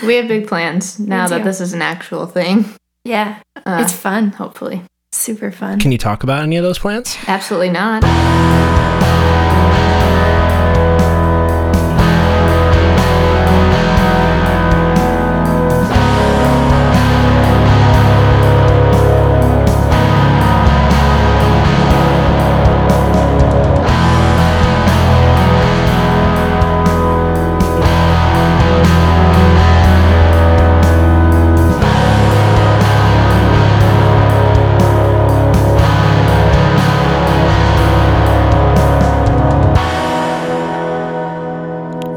We have big plans now that this is an actual thing. Yeah. It's fun. Hopefully. Super fun. Can you talk about any of those plans? Absolutely not.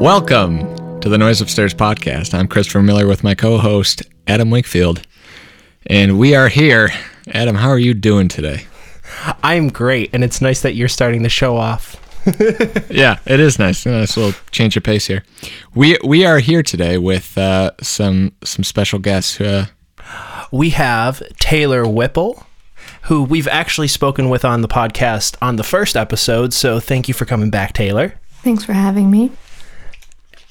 Welcome to the Noise Upstairs podcast. I'm Christopher Miller with my co-host, Adam Wakefield. And we are here. Adam, how are you doing today? I'm great, and it's nice that you're starting the show off. Yeah, it is nice. Nice little change of pace here. We are here today with some special guests. We have Taylor Whipple, who we've actually spoken with on the podcast on the first episode, so thank you for coming back, Taylor. Thanks for having me.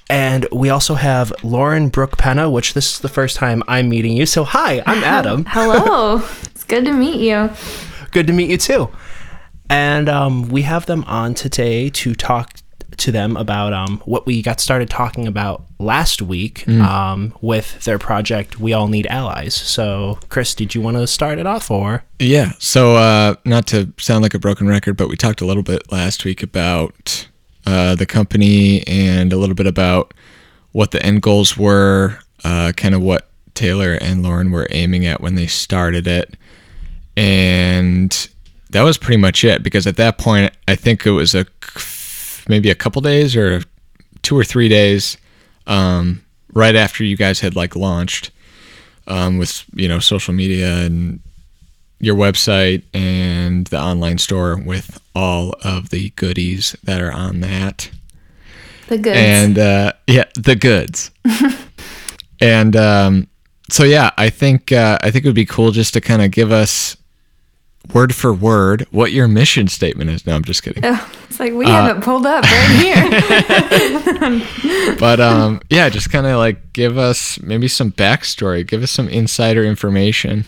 And we also have Lauren Brooke Penna, which this is the first time I'm meeting you. So, hi, I'm Adam. Hello. It's good to meet you. Good to meet you, too. And we have them on today to talk to them about what we got started talking about last week with their project, We All Need Allies. So, Chris, did you want to start it off? Or? Yeah. So, not to sound like a broken record, but we talked a little bit last week about the company and a little bit about what the end goals were, kind of what Taylor and Lauren were aiming at when they started it. And that was pretty much it, because at that point, I think it was maybe a couple days or 2 or 3 days right after you guys had like launched with, you know, social media and your website and the online store with all of the goodies that are on that. The goods. And yeah, the goods. And so yeah, I think it would be cool just to kind of give us word for word what your mission statement is. No, I'm just kidding. Oh, it's like we have it pulled up right here. But yeah, just kind of like give us maybe some backstory, give us some insider information.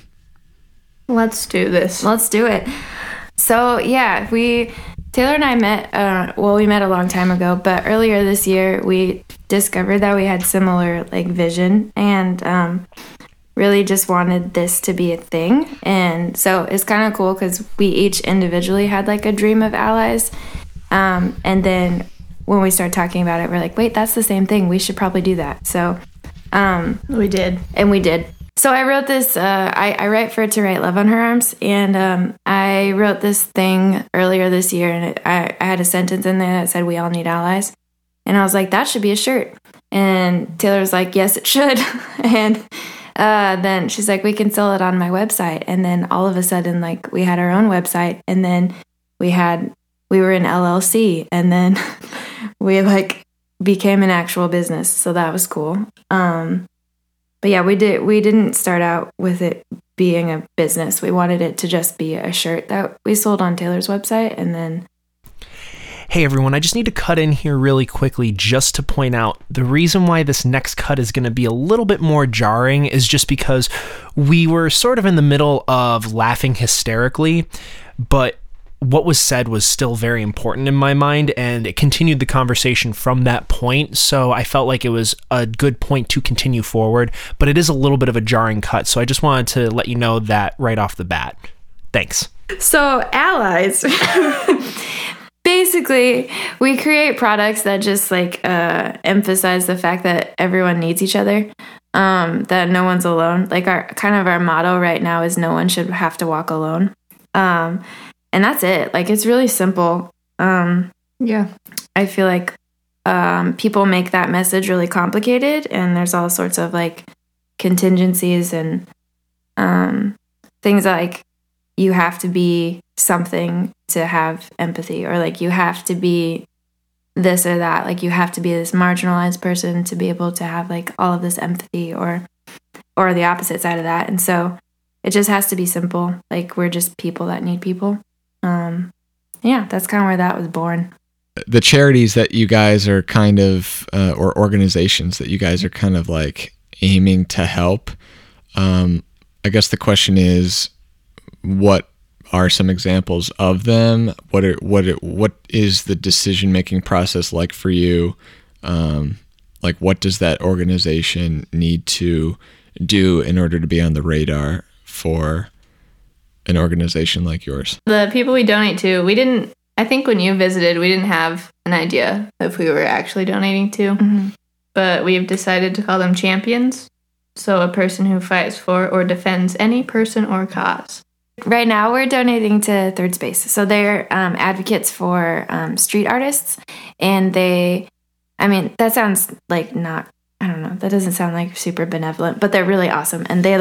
Let's do this. Let's do it. So yeah, Taylor and I met, we met a long time ago, but earlier this year we discovered that we had similar like vision and really just wanted this to be a thing. And so it's kind of cool because we each individually had like a dream of allies. And then when we started talking about it, we're like, wait, that's the same thing. We should probably do that. So we did. And we did. So I wrote this, I write for To Write Love on Her Arms, and I wrote this thing earlier this year, and I had a sentence in there that said, we all need allies. And I was like, that should be a shirt. And Taylor was like, yes, it should. And then she's like, we can sell it on my website. And then all of a sudden, like, we had our own website, and then we were an LLC, and then we, like, became an actual business. So that was cool. But yeah, we didn't start out with it being a business. We wanted it to just be a shirt that we sold on Taylor's website. And then, hey everyone, I just need to cut in here really quickly just to point out the reason why this next cut is going to be a little bit more jarring is just because we were sort of in the middle of laughing hysterically, but what was said was still very important in my mind, and it continued the conversation from that point, so I felt like it was a good point to continue forward, but it is a little bit of a jarring cut, so I just wanted to let you know that right off the bat. Thanks. So, allies. Basically, we create products that just, like, emphasize the fact that everyone needs each other, that no one's alone. Like, our motto right now is no one should have to walk alone. And that's it. Like, it's really simple. Yeah. I feel like people make that message really complicated, and there's all sorts of, like, contingencies and things that, like, you have to be something to have empathy, or, like, you have to be this or that. Like, you have to be this marginalized person to be able to have, like, all of this empathy or the opposite side of that. And so it just has to be simple. Like, we're just people that need people. Yeah, that's kind of where that was born. The charities that you guys are kind of, or organizations that you guys are kind of like aiming to help. I guess the question is, what are some examples of them? What is the decision-making process like for you? Like, what does that organization need to do in order to be on the radar for an organization like yours? The people we donate to, I think when you visited, we didn't have an idea if we were actually donating to, mm-hmm. but we've decided to call them champions. So a person who fights for or defends any person or cause. Right now, we're donating to Third Space. So they're advocates for street artists. And that sounds like that doesn't sound like super benevolent, but they're really awesome. And they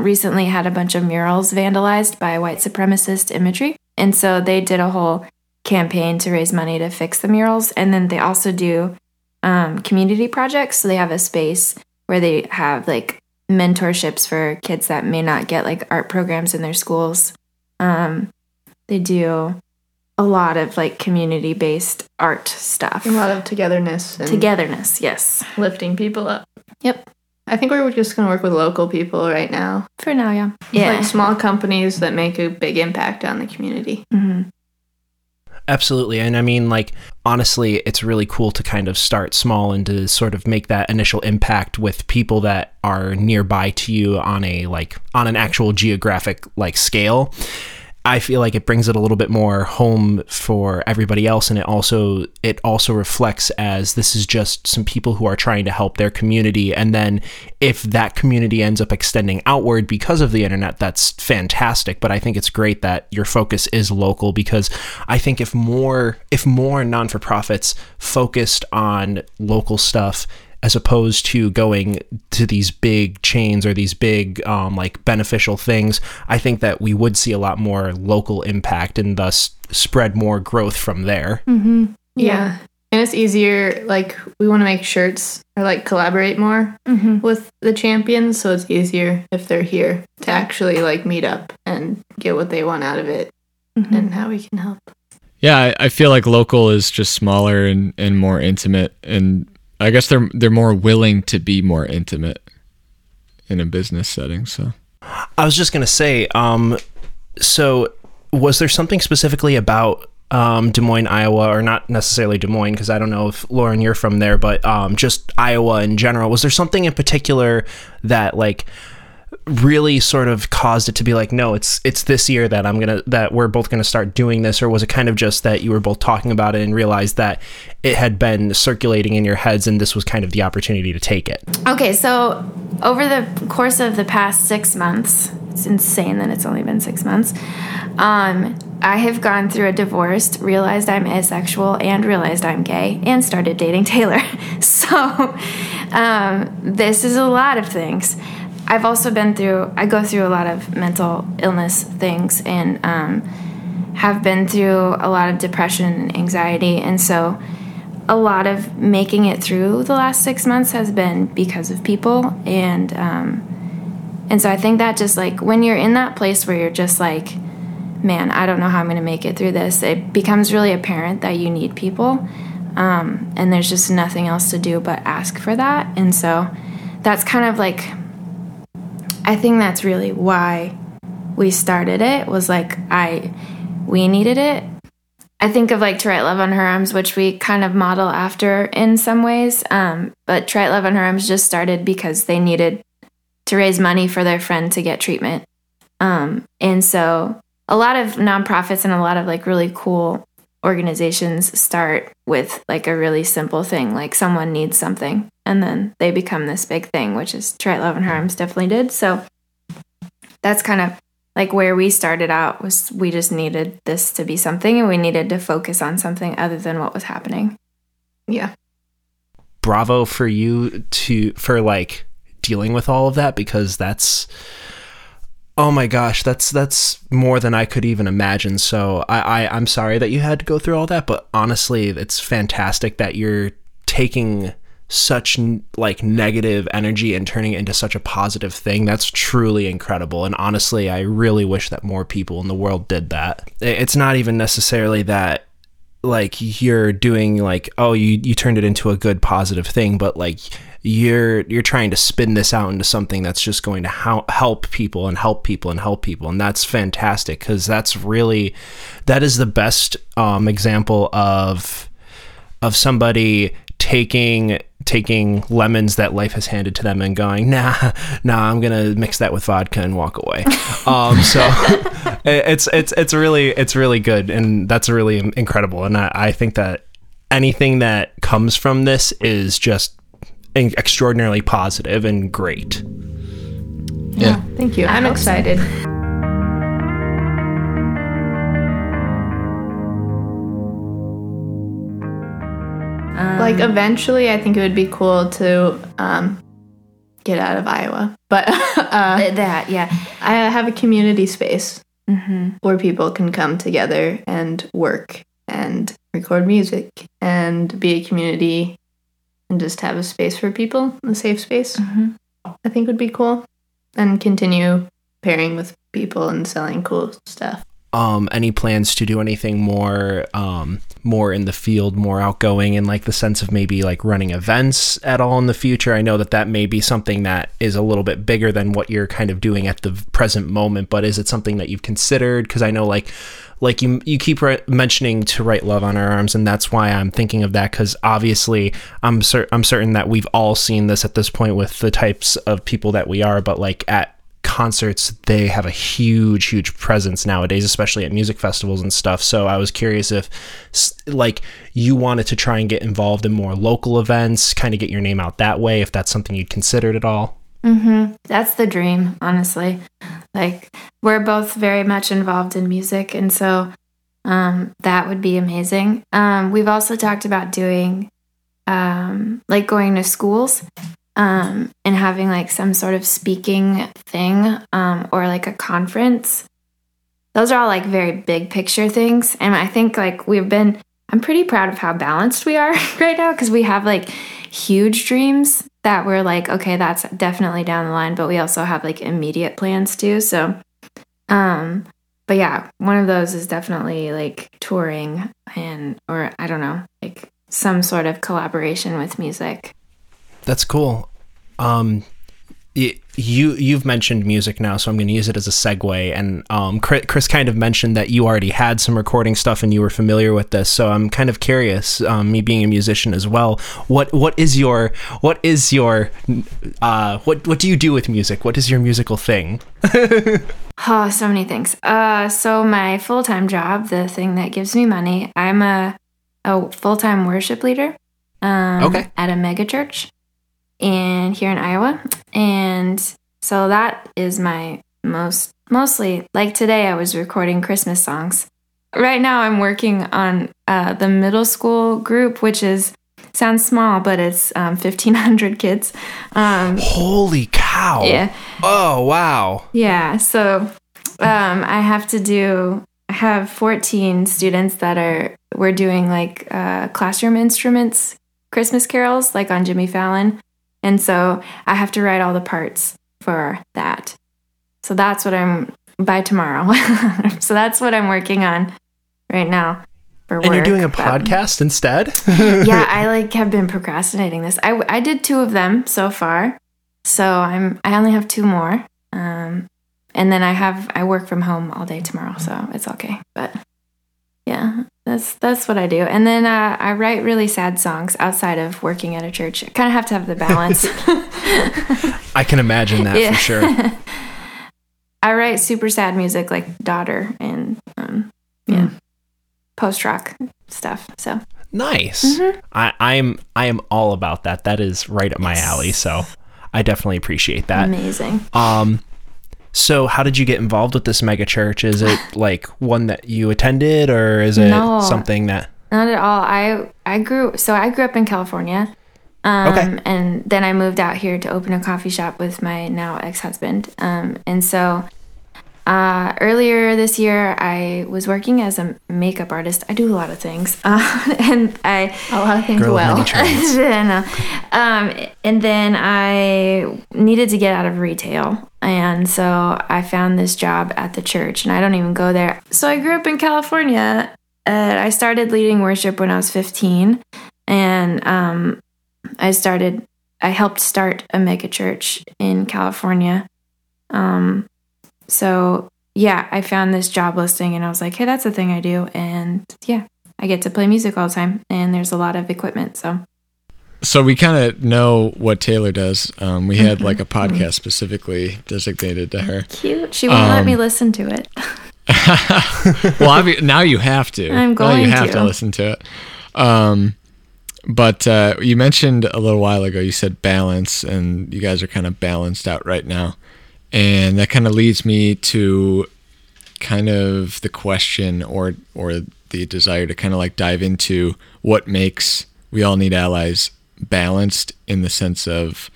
recently had a bunch of murals vandalized by white supremacist imagery. And so they did a whole campaign to raise money to fix the murals. And then they also do community projects. So they have a space where they have mentorships for kids that may not get art programs in their schools. They do a lot of community-based art stuff. A lot of togetherness. Togetherness, yes. Lifting people up. Yep. I think we're just going to work with local people right now. For now, yeah. Yeah. Small companies that make a big impact on the community. Mm-hmm. Absolutely. And honestly, it's really cool to kind of start small and to sort of make that initial impact with people that are nearby to you on an actual geographic scale. I feel like it brings it a little bit more home for everybody else. And it also reflects as this is just some people who are trying to help their community. And then if that community ends up extending outward because of the internet, that's fantastic. But I think it's great that your focus is local, because I think if more non-for-profits focused on local stuff, as opposed to going to these big chains or these big beneficial things, I think that we would see a lot more local impact and thus spread more growth from there. Mm-hmm. Yeah. And it's easier, we want to make shirts or collaborate more mm-hmm. with the champions, so it's easier if they're here to actually meet up and get what they want out of it mm-hmm. and how we can help. Yeah, I feel local is just smaller and more intimate, and I guess they're more willing to be more intimate in a business setting. So I was just gonna say, so was there something specifically about Des Moines, Iowa, or not necessarily Des Moines, because I don't know if Lauren, you're from there, but just Iowa in general. Was there something in particular that really sort of caused it to be no, it's this year that we're both gonna start doing this? Or was it kind of just that you were both talking about it and realized that it had been circulating in your heads and this was kind of the opportunity to take it? Okay, so over the course of the past 6 months, it's insane that it's only been 6 months, I have gone through a divorce, realized I'm asexual, and realized I'm gay, and started dating Taylor. So this is a lot of things. I've also I go through a lot of mental illness things and have been through a lot of depression and anxiety. And so a lot of making it through the last 6 months has been because of people. And so I think that just when you're in that place where you're just man, I don't know how I'm going to make it through this, it becomes really apparent that you need people. And there's just nothing else to do but ask for that. And so that's kind of I think that's really why we started it, was we needed it. I think of To Write Love on Her Arms, which we kind of model after in some ways, but To Write Love on Her Arms just started because they needed to raise money for their friend to get treatment. And so a lot of nonprofits and a lot of really cool organizations start with a really simple thing, someone needs something, and then they become this big thing, which is To Write Love on Her Arms definitely did. So that's kind of where we started out, was we just needed this to be something, and we needed to focus on something other than what was happening. Yeah. Bravo for you for dealing with all of that, because that's, oh my gosh, that's more than I could even imagine. So I'm sorry that you had to go through all that, but honestly, it's fantastic that you're taking such negative energy and turning it into such a positive thing. That's truly incredible. And honestly, I really wish that more people in the world did that. It's not even necessarily that you're doing you turned it into a good positive thing, but you're trying to spin this out into something that's just going to help people and help people and help people. And that's fantastic, because that's really, that is the best example of somebody taking lemons that life has handed to them and going, nah, I'm gonna mix that with vodka and walk away. So it's really good, and that's really incredible. And I think that anything that comes from this is just extraordinarily positive and great. Yeah. Thank you. I'm excited. Like, eventually, I think it would be cool to get out of Iowa. But I have a community space where people can come together and work and record music and be a community and just have a space for people, a safe space, I think would be cool. And continue pairing with people and selling cool stuff. Any plans to do anything more in the field, more outgoing, and like the sense of maybe like running events at all in the future? I know that may be something that is a little bit bigger than what you're kind of doing at the present moment, but is it something that you've considered? Because I know like you keep mentioning To Write Love on Her Arms, and that's why I'm thinking of that, because obviously I'm certain that we've all seen this at this point with the types of people that we are, but like at concerts, they have a huge presence nowadays, especially at music festivals and stuff. So I was curious if like you wanted to try and get involved in more local events, kind of get your name out that way, if that's something you'd considered at all. That's the dream, honestly. Like, we're both very much involved in music, and so that would be amazing. We've also talked about doing like going to schools and having like some sort of speaking thing, or like a conference. Those are all like very big picture things. And I think like I'm pretty proud of how balanced we are right now, because we have like huge dreams that we're like, okay, that's definitely down the line, but we also have like immediate plans too. So, but yeah, one of those is definitely like touring or I don't know, like some sort of collaboration with music. That's cool. You've mentioned music now, so I'm going to use it as a segue. And Chris kind of mentioned that you already had some recording stuff and you were familiar with this. So I'm kind of curious, me being a musician as well, what do you do with music? What is your musical thing? Oh, so many things. So my full-time job, the thing that gives me money, I'm a full-time worship leader. At a mega church and here in Iowa. And so that is my mostly, like today I was recording Christmas songs. Right now I'm working on the middle school group, which sounds small, but it's 1,500 kids. Holy cow. Yeah. Oh, wow. Yeah. So I have 14 students that we're doing like classroom instruments, Christmas carols, like on Jimmy Fallon. And so I have to write all the parts for that. So that's what by tomorrow. So that's what I'm working on right now for work. And you're doing a podcast instead? Yeah, I like have been procrastinating this. I did 2 of them so far. So I only have 2 more. And then I work from home all day tomorrow, so it's okay. But yeah, that's what I do. And then I write really sad songs outside of working at a church. I kind of have to have the balance. I can imagine that for sure. I write super sad music like Daughter and post-rock stuff. So nice. I am all about that. That is right up my alley. So I definitely appreciate that. Amazing. So how did you get involved with this mega church? Is it like one that you attended, or is it something that? Not at all. I grew up in California. And then I moved out here to open a coffee shop with my now ex-husband. And so earlier this year, I was working as a makeup artist. I do a lot of things. A lot of things well. And then I needed to get out of retail. And so I found this job at the church, and I don't even go there. So I grew up in California, and I started leading worship when I was 15. And I started I helped start a megachurch in California. So yeah, I found this job listing and I was like, hey, that's a thing I do. And yeah, I get to play music all the time and there's a lot of equipment. So we kind of know what Taylor does. We had like a podcast specifically designated to her. Cute. She won't let me listen to it. Well, now you have to. I'm going to. Now you have to listen to it. But you mentioned a little while ago, you said balance, and you guys are kind of balanced out right now. And that kind of leads me to kind of the question or the desire to kind of like dive into what makes We All Need Allies balanced in the sense of,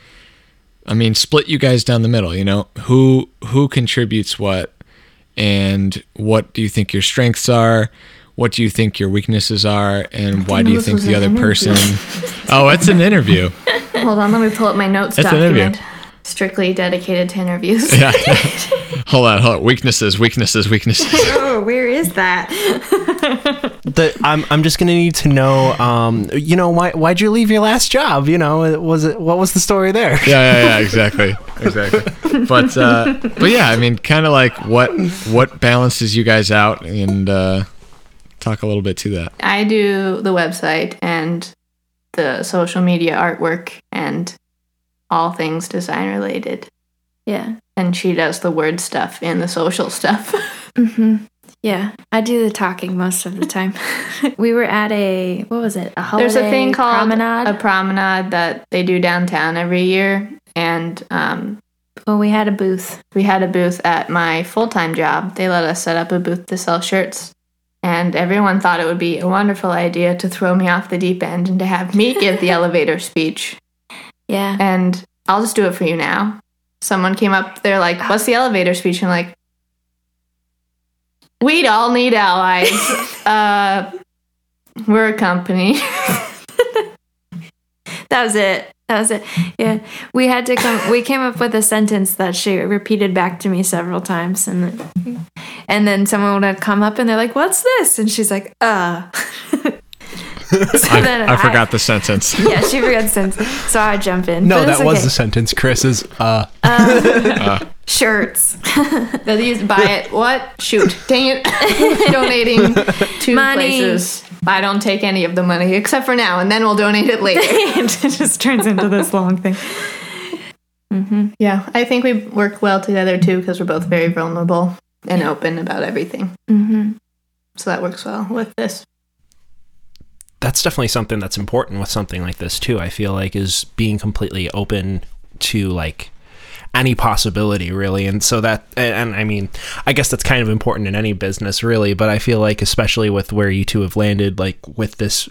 I mean, split you guys down the middle, you know, who contributes what, and what do you think your strengths are? What do you think your weaknesses are? And why do you think the other person... Oh, it's an interview. Hold on, let me pull up my notes document. Strictly dedicated to interviews. Yeah. Hold on. Weaknesses. Oh, where is that? I'm just going to need to know, you know, why'd you leave your last job? You know, what was the story there? Yeah, exactly. But yeah, I mean, kind of like what balances you guys out, and talk a little bit to that. I do the website and the social media artwork and all things design related. Yeah. And she does the word stuff and the social stuff. Mm-hmm. Yeah. I do the talking most of the time. We were at a holiday promenade? There's a thing called a promenade that they do downtown every year. And we had a booth. We had a booth at my full-time job. They let us set up a booth to sell shirts. And everyone thought it would be a wonderful idea to throw me off the deep end and to have me give the elevator speech. Yeah. And I'll just do it for you now. Someone came up, they're like, what's the elevator speech? And I'm like, we'd all need allies. We're a company. That was it. Yeah. We had to came up with a sentence that she repeated back to me several times. And then someone would come up and they're like, what's this? And she's like, I forgot the sentence. Yeah, she forgot the sentence. So I jump in. No, that was the sentence. Chris's, shirts. That you just buy it. What? Shoot. Dang it. Donating to places. I don't take any of the money except for now, and then we'll donate it later. It just turns into this long thing. Mm-hmm. Yeah, I think we work well together too because we're both very vulnerable and open about everything. Mm-hmm. So that works well with this. That's definitely something that's important with something like this too. I feel like is being completely open to like any possibility really. And so that, and I mean, I guess that's kind of important in any business really, but I feel like, especially with where you two have landed, like with this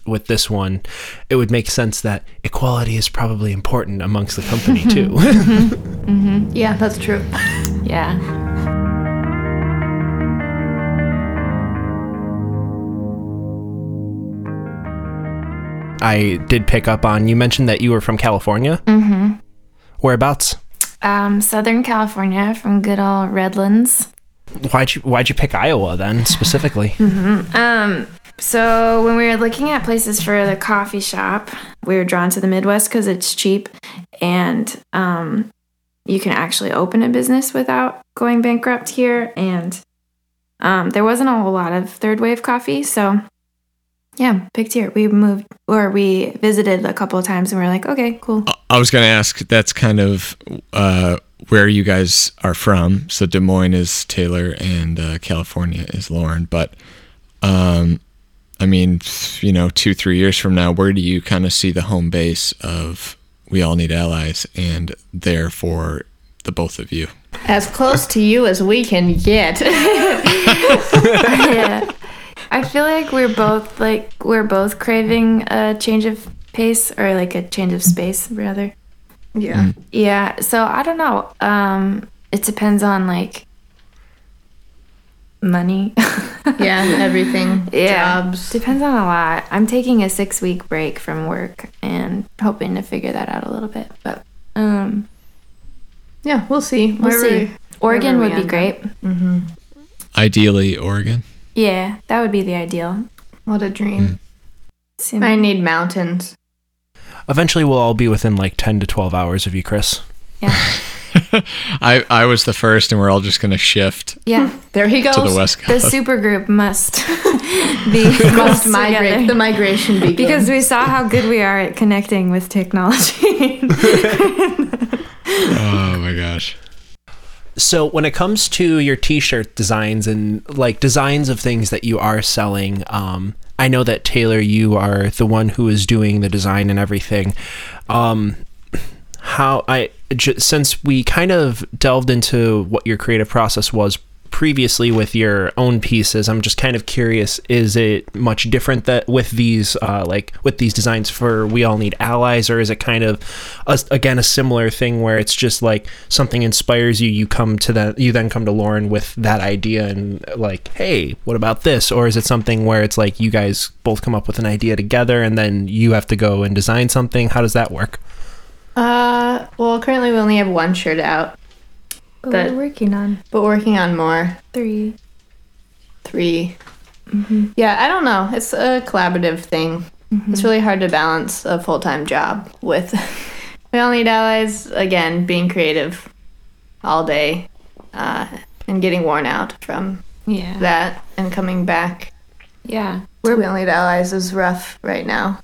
one, it would make sense that equality is probably important amongst the company too. Mm-hmm. Yeah, that's true. Yeah. I did pick up on, you mentioned that you were from California. Mm-hmm. Whereabouts? Southern California, from good old Redlands. Why'd you pick Iowa then, specifically? Mm-hmm. So when we were looking at places for the coffee shop, we were drawn to the Midwest because it's cheap and you can actually open a business without going bankrupt here. And there wasn't a whole lot of third wave coffee, so... Yeah, picked here. We visited a couple of times and we were like, okay, cool. I was going to ask, that's kind of where you guys are from. So Des Moines is Taylor and California is Lauren. But, I mean, you know, 2-3 years from now, where do you kind of see the home base of We All Need Allies and therefore the both of you? As close to you as we can get. Yeah. I feel like we're both craving a change of pace, or like a change of space rather. Yeah. Yeah. So I don't know. It depends on like money. Yeah. Everything. Yeah. Jobs. Depends on a lot. I'm taking a 6-week break from work and hoping to figure that out a little bit. But yeah, we'll see. We'll see. Oregon would be great. Mm-hmm. Ideally, Oregon. Yeah, that would be the ideal. What a dream. Mm. I need mountains. Eventually we'll all be within like 10 to 12 hours of you, Chris. Yeah. I was the first, and we're all just going to shift. Yeah, there he goes. To the West Coast. The supergroup must migrate. Together. The migration begins. Because we saw how good we are at connecting with technology. Oh my gosh. So when it comes to your T-shirt designs and like designs of things that you are selling, I know that Taylor, you are the one who is doing the design and everything. Since we kind of delved into what your creative process was previously with your own pieces, I'm just kind of curious, is it much different that with these designs for We All Need Allies, or is it kind of a similar thing where it's just like something inspires you, you then come to Lauren with that idea and like, hey, what about this? Or is it something where it's like you guys both come up with an idea together and then you have to go and design something? How does that work? Well, currently we only have one shirt out. But we're working on more. Three. Mm-hmm. Yeah, I don't know. It's a collaborative thing. Mm-hmm. It's really hard to balance a full-time job with We All Need Allies, again, being creative all day, and getting worn out from that and coming back. Yeah. We All Need Allies is rough right now.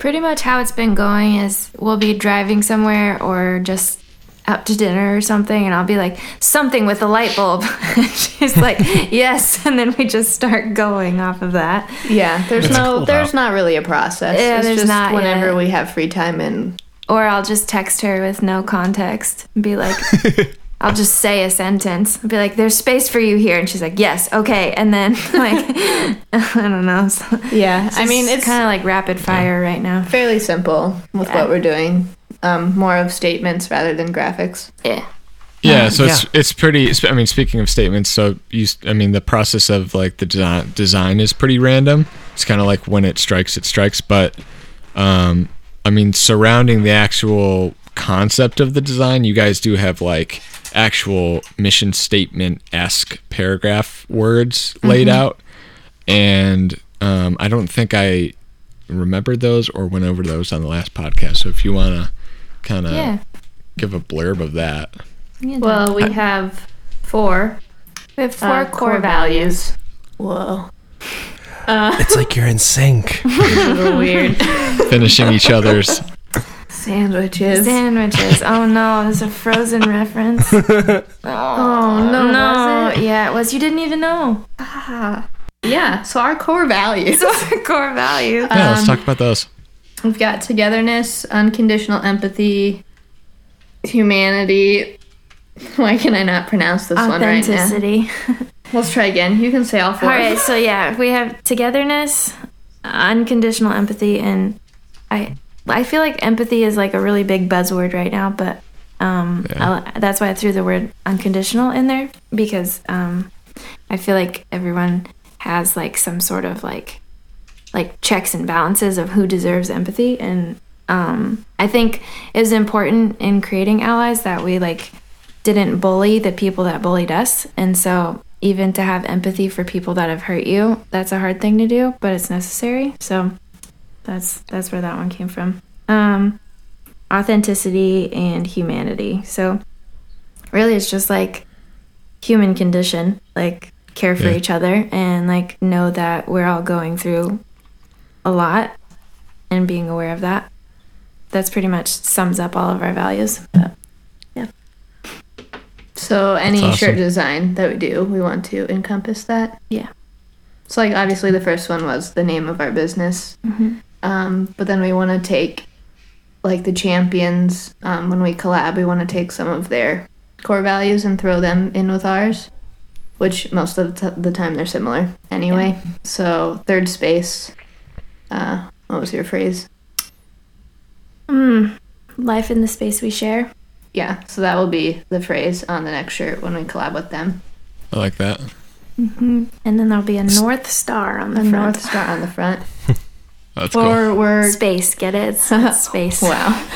Pretty much how it's been going is we'll be driving somewhere or just out to dinner or something, and I'll be like, something with a light bulb. She's like, yes, and then we just start going off of that. Yeah, there's not really a process. Yeah, it's just not whenever we have free time. And or I'll just text her with no context and be like, I'll just say a sentence. I'll be like, there's space for you here. And she's like, yes, okay. And then, like, I don't know. So, yeah, I mean, it's kind of like rapid fire right now. Fairly simple with what we're doing. More of statements rather than graphics. Yeah. Yeah, so it's pretty, I mean, speaking of statements, the process of, like, the design is pretty random. It's kind of like when it strikes. But, I mean, surrounding the actual concept of the design, you guys do have, like, actual mission statement-esque paragraph words laid out, and I don't think I remembered those or went over those on the last podcast, so if you want to kind of give a blurb of that. Well, we have four core values. Whoa. It's like you're in sync. Weird. Finishing each other's Sandwiches. Oh no, it's a Frozen reference. Oh no. Was it? Yeah, it was. You didn't even know. Yeah, so our core values. Yeah, let's talk about those. We've got togetherness, unconditional empathy, humanity. Why can I not pronounce this one right now? Authenticity. Let's try again. You can say all four. All right, so we have togetherness, unconditional empathy, and I feel like empathy is like a really big buzzword right now, but that's why I threw the word unconditional in there, because I feel like everyone has like some sort of like checks and balances of who deserves empathy, and I think it's important in creating allies that we like didn't bully the people that bullied us, and so even to have empathy for people that have hurt you, that's a hard thing to do, but it's necessary. So that's where that one came from. Authenticity and humanity. So really it's just like human condition, like care for each other and like know that we're all going through a lot and being aware of that. That's pretty much sums up all of our values. But, yeah. So any shirt design that we do, we want to encompass that. Yeah. So like obviously the first one was the name of our business. Mm-hmm. But then we want to take, like, the champions, when we collab, we want to take some of their core values and throw them in with ours, which most of the time they're similar anyway. Yeah. So, Third Space, what was your phrase? Life in the space we share. Yeah, so that will be the phrase on the next shirt when we collab with them. I like that. Mm-hmm. And then there'll be a North Star on the front. That's or cool. We're space, get it? It's space. Wow.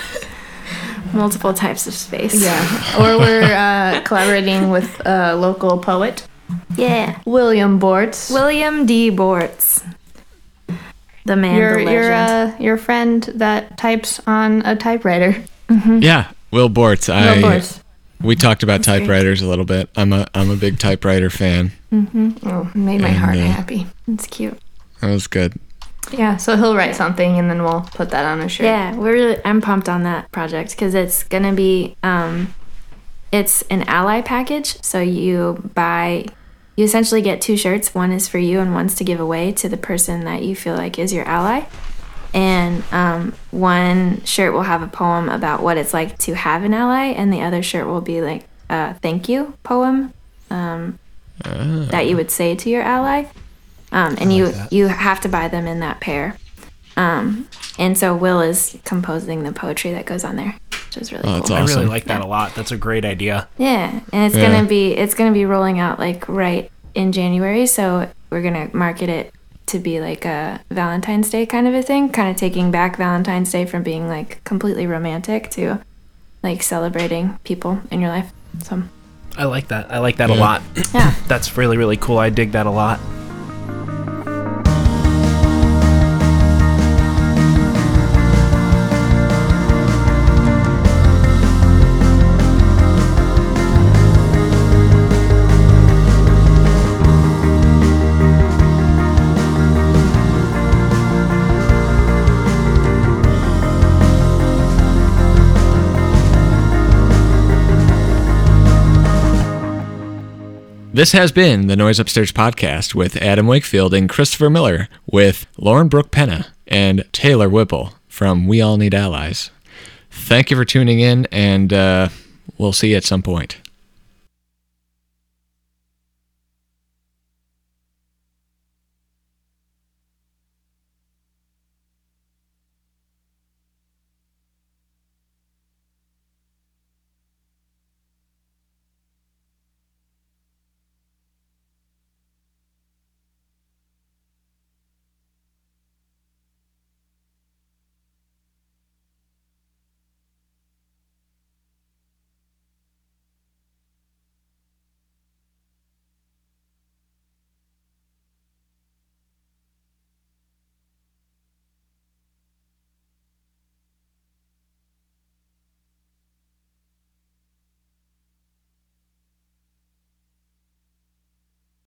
Multiple types of space. Yeah. Or we're collaborating with a local poet. Yeah. William D. Bortz. The man, your friend that types on a typewriter. Mm-hmm. Yeah, Will Bortz. Will Bortz. We talked about typewriters a little bit. I'm a big typewriter fan. Mm-hmm. Oh, it made my heart happy. It's cute. That was good. Yeah, so he'll write something and then we'll put that on a shirt. Yeah, I'm pumped on that project because it's gonna be it's an ally package. So you essentially get two shirts. One is for you and one's to give away to the person that you feel like is your ally. And one shirt will have a poem about what it's like to have an ally, and the other shirt will be like a thank you poem that you would say to your ally. And like you have to buy them in that pair. And so Will is composing the poetry that goes on there, which is really cool. That's awesome. I really like that a lot. That's a great idea. Yeah, and it's gonna be rolling out like right in January. So we're gonna market it to be like a Valentine's Day kind of a thing, kind of taking back Valentine's Day from being like completely romantic to like celebrating people in your life. So I like that. I like that a lot. Yeah, that's really, really cool. I dig that a lot. This has been the Noise Upstairs podcast with Adam Wakefield and Christopher Miller, with Lauren Brooke Penna and Taylor Whipple from We All Need Allies. Thank you for tuning in, and we'll see you at some point.